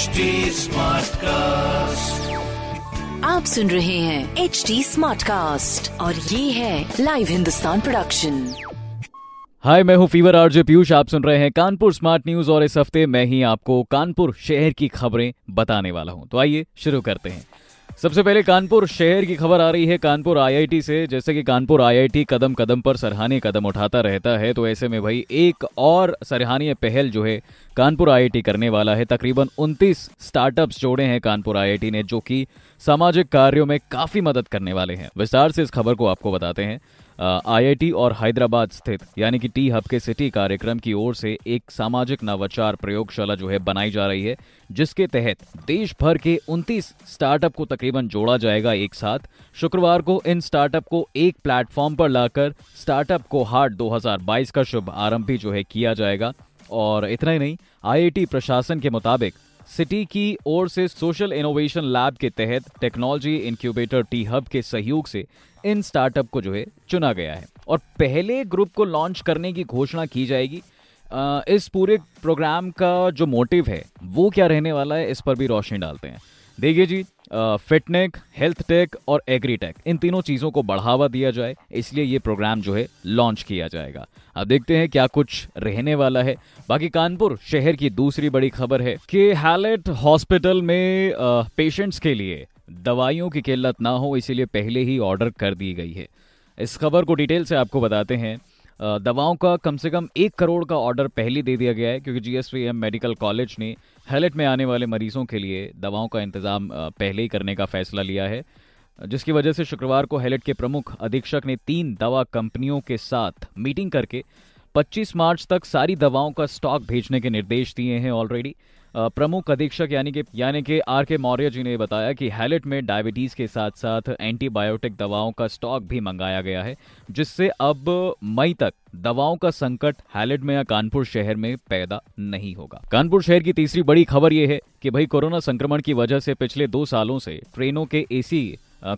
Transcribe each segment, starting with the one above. HT smart cast. आप सुन रहे हैं HT स्मार्ट कास्ट और ये है लाइव हिंदुस्तान प्रोडक्शन। हाय, मैं हूँ फीवर आरजे पीयूष। आप सुन रहे हैं कानपुर स्मार्ट न्यूज और इस हफ्ते मैं ही आपको कानपुर शहर की खबरें बताने वाला हूँ। तो आइए शुरू करते हैं। सबसे पहले कानपुर शहर की खबर आ रही है कानपुर आईआईटी से। जैसे कि कानपुर आईआईटी कदम कदम पर सराहनीय कदम उठाता रहता है, तो ऐसे में भाई एक और सराहनीय पहल जो है कानपुर आईआईटी करने वाला है। तकरीबन 29 स्टार्टअप्स जोड़े हैं कानपुर आईआईटी ने, जो कि सामाजिक कार्यों में काफी मदद करने वाले हैं। विस्तार से इस खबर को आपको बताते हैं। आईआईटी और हैदराबाद स्थित यानी कि टी हब के सिटी कार्यक्रम की ओर से एक सामाजिक नवाचार प्रयोगशाला जो है बनाई जा रही है, जिसके तहत देश भर के 29 स्टार्टअप को तकरीबन जोड़ा जाएगा एक साथ। शुक्रवार को इन स्टार्टअप को एक प्लेटफॉर्म पर लाकर स्टार्टअप को हार्ट 2022 का शुभ आरंभ भी जो है किया जाएगा। और इतना ही नहीं, आईआईटी प्रशासन के मुताबिक सिटी की ओर से सोशल इनोवेशन लैब के तहत टेक्नोलॉजी इंक्यूबेटर टी हब के सहयोग से इन स्टार्टअप को जो है चुना गया है और पहले ग्रुप को लॉन्च करने की घोषणा की जाएगी। इस पूरे प्रोग्राम का जो मोटिव है वो क्या रहने वाला है, इस पर भी रोशनी डालते हैं। देखिए जी, फिटनेक, हेल्थ टेक और एग्रीटेक, इन तीनों चीज़ों को बढ़ावा दिया जाए, इसलिए ये प्रोग्राम जो है लॉन्च किया जाएगा। अब देखते हैं क्या कुछ रहने वाला है। बाकी कानपुर शहर की दूसरी बड़ी खबर है कि हैलेट हॉस्पिटल में पेशेंट्स के लिए दवाइयों की किल्लत ना हो, इसीलिए पहले ही ऑर्डर कर दी गई है। इस खबर को डिटेल से आपको बताते हैं। दवाओं का कम से कम 1 करोड़ का ऑर्डर पहले दे दिया गया है, क्योंकि जीएसवीएम मेडिकल कॉलेज ने हैलेट में आने वाले मरीजों के लिए दवाओं का इंतजाम पहले ही करने का फैसला लिया है, जिसकी वजह से शुक्रवार को हैलेट के प्रमुख अधीक्षक ने 3 दवा कंपनियों के साथ मीटिंग करके 25 मार्च तक सारी दवाओं का स्टॉक भेजने के निर्देश दिए हैं। ऑलरेडी प्रमुख अधीक्षक यानी कि आर.के. मौर्य जी ने बताया कि हैलेट में डायबिटीज़ के साथ साथ एंटीबायोटिक दवाओं का स्टॉक भी मंगाया गया है, जिससे अब मई तक दवाओं का संकट हैलेट में या कानपुर शहर में पैदा नहीं होगा। कानपुर शहर की तीसरी बड़ी खबर ये है कि भाई कोरोना संक्रमण की वजह से पिछले 2 सालों से ट्रेनों के एसी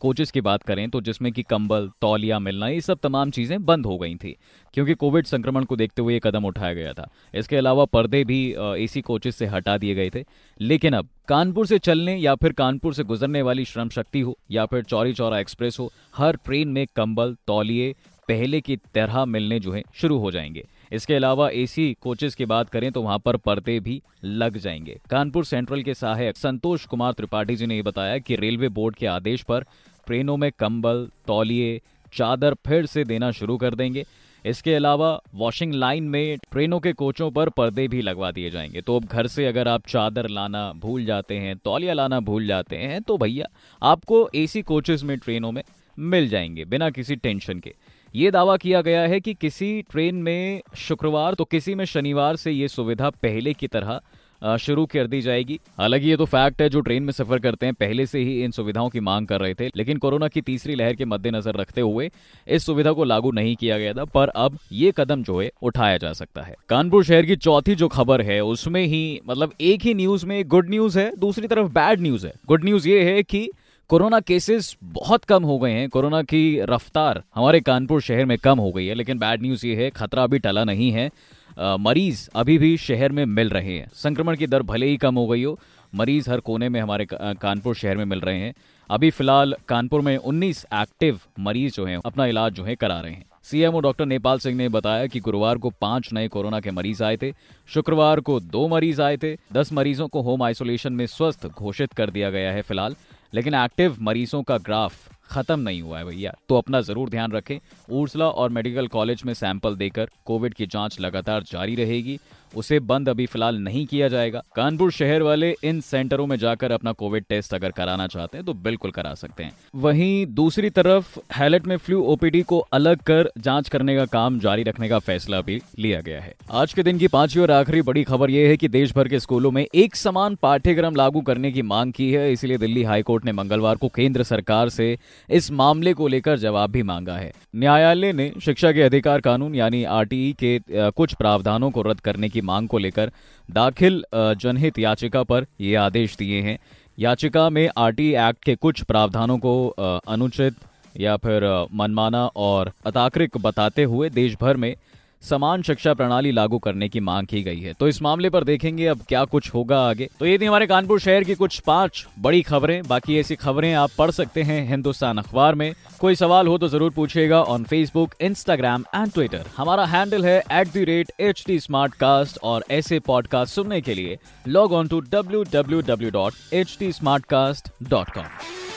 कोचेस की बात करें तो जिसमें कि कंबल, तौलिया मिलना, ये सब तमाम चीज़ें बंद हो गई थी, क्योंकि कोविड संक्रमण को देखते हुए ये कदम उठाया गया था। इसके अलावा पर्दे भी एसी कोचेस से हटा दिए गए थे। लेकिन अब कानपुर से चलने या फिर कानपुर से गुजरने वाली श्रमशक्ति हो या फिर चौरी चौरा एक्सप्रेस हो, हर ट्रेन में कंबल, तौलिए पहले की तरह मिलने जो है शुरू हो जाएंगे। इसके अलावा एसी कोचेस की बात करें तो वहां पर पर्दे भी लग जाएंगे। कानपुर सेंट्रल के सहायक संतोष कुमार त्रिपाठी जी ने यह बताया कि रेलवे बोर्ड के आदेश पर ट्रेनों में कंबल, तौलिए, चादर फिर से देना शुरू कर देंगे। इसके अलावा वॉशिंग लाइन में ट्रेनों के कोचों पर पर्दे भी लगवा दिए जाएंगे। तो अब घर से अगर आप चादर लाना भूल जाते हैं, तौलिया लाना भूल जाते हैं, तो भैया आपको एसी कोचेस में ट्रेनों में मिल जाएंगे बिना किसी टेंशन के। ये दावा किया गया है कि किसी ट्रेन में शुक्रवार तो किसी में शनिवार से ये सुविधा पहले की तरह शुरू कर दी जाएगी। हालांकि ये तो फैक्ट है, जो ट्रेन में सफर करते हैं पहले से ही इन सुविधाओं की मांग कर रहे थे, लेकिन कोरोना की तीसरी लहर के मद्देनजर रखते हुए इस सुविधा को लागू नहीं किया गया था, पर अब ये कदम जो है उठाया जा सकता है। कानपुर शहर की चौथी जो खबर है उसमें ही मतलब एक ही न्यूज में गुड न्यूज है, दूसरी तरफ बैड न्यूज है। गुड न्यूज ये है कि कोरोना केसेस बहुत कम हो गए हैं, कोरोना की रफ्तार हमारे कानपुर शहर में कम हो गई है। लेकिन बैड न्यूज़ ये है, खतरा अभी टला नहीं है, मरीज अभी भी शहर में मिल रहे हैं। संक्रमण की दर भले ही कम हो गई हो, मरीज हर कोने में हमारे कानपुर शहर में मिल रहे हैं। अभी फिलहाल कानपुर में 19 एक्टिव मरीज जो हैं अपना इलाज जो है करा रहे हैं। सीएमओ डॉक्टर नेपाल सिंह ने बताया कि गुरुवार को 5 नए कोरोना के मरीज आए थे, शुक्रवार को 2 मरीज आए थे। 10 मरीजों को होम आइसोलेशन में स्वस्थ घोषित कर दिया गया है फिलहाल, लेकिन एक्टिव मरीजों का ग्राफ खत्म नहीं हुआ है भैया, तो अपना जरूर ध्यान रखें। उर्सला और मेडिकल कॉलेज में सैंपल देकर कोविड की जांच लगातार जारी रहेगी, उसे बंद अभी फिलहाल नहीं किया जाएगा। कानपुर शहर वाले इन सेंटरों में जाकर अपना कोविड टेस्ट अगर कराना चाहते हैं तो बिल्कुल करा सकते हैं। वहीं दूसरी तरफ हैलेट में फ्लू ओपीडी को अलग कर जांच करने का काम जारी रखने का फैसला भी लिया गया है। आज के दिन की पांचवी और आखिरी बड़ी खबर यह है कि देश भर के स्कूलों में एक समान पाठ्यक्रम लागू करने की मांग की है, इसलिए दिल्ली हाईकोर्ट ने मंगलवार को केंद्र सरकार से इस मामले को लेकर जवाब भी मांगा है। न्यायालय ने शिक्षा के अधिकार कानून यानी आरटीई के कुछ प्रावधानों को रद्द करने की मांग को लेकर दाखिल जनहित याचिका पर ये आदेश दिए हैं। याचिका में आरटीई एक्ट के कुछ प्रावधानों को अनुचित या फिर मनमाना और अतार्किक बताते हुए देश भर में समान शिक्षा प्रणाली लागू करने की मांग की गई है। तो इस मामले पर देखेंगे अब क्या कुछ होगा आगे। तो ये थी हमारे कानपुर शहर की कुछ 5 बड़ी खबरें। बाकी ऐसी खबरें आप पढ़ सकते हैं हिंदुस्तान अखबार में। कोई सवाल हो तो जरूर पूछिएगा on Facebook, Instagram and Twitter. हमारा हैंडल है @HT Smart Cast। और ऐसे पॉडकास्ट सुनने के लिए लॉग ऑन टू www.htsmartcast.com।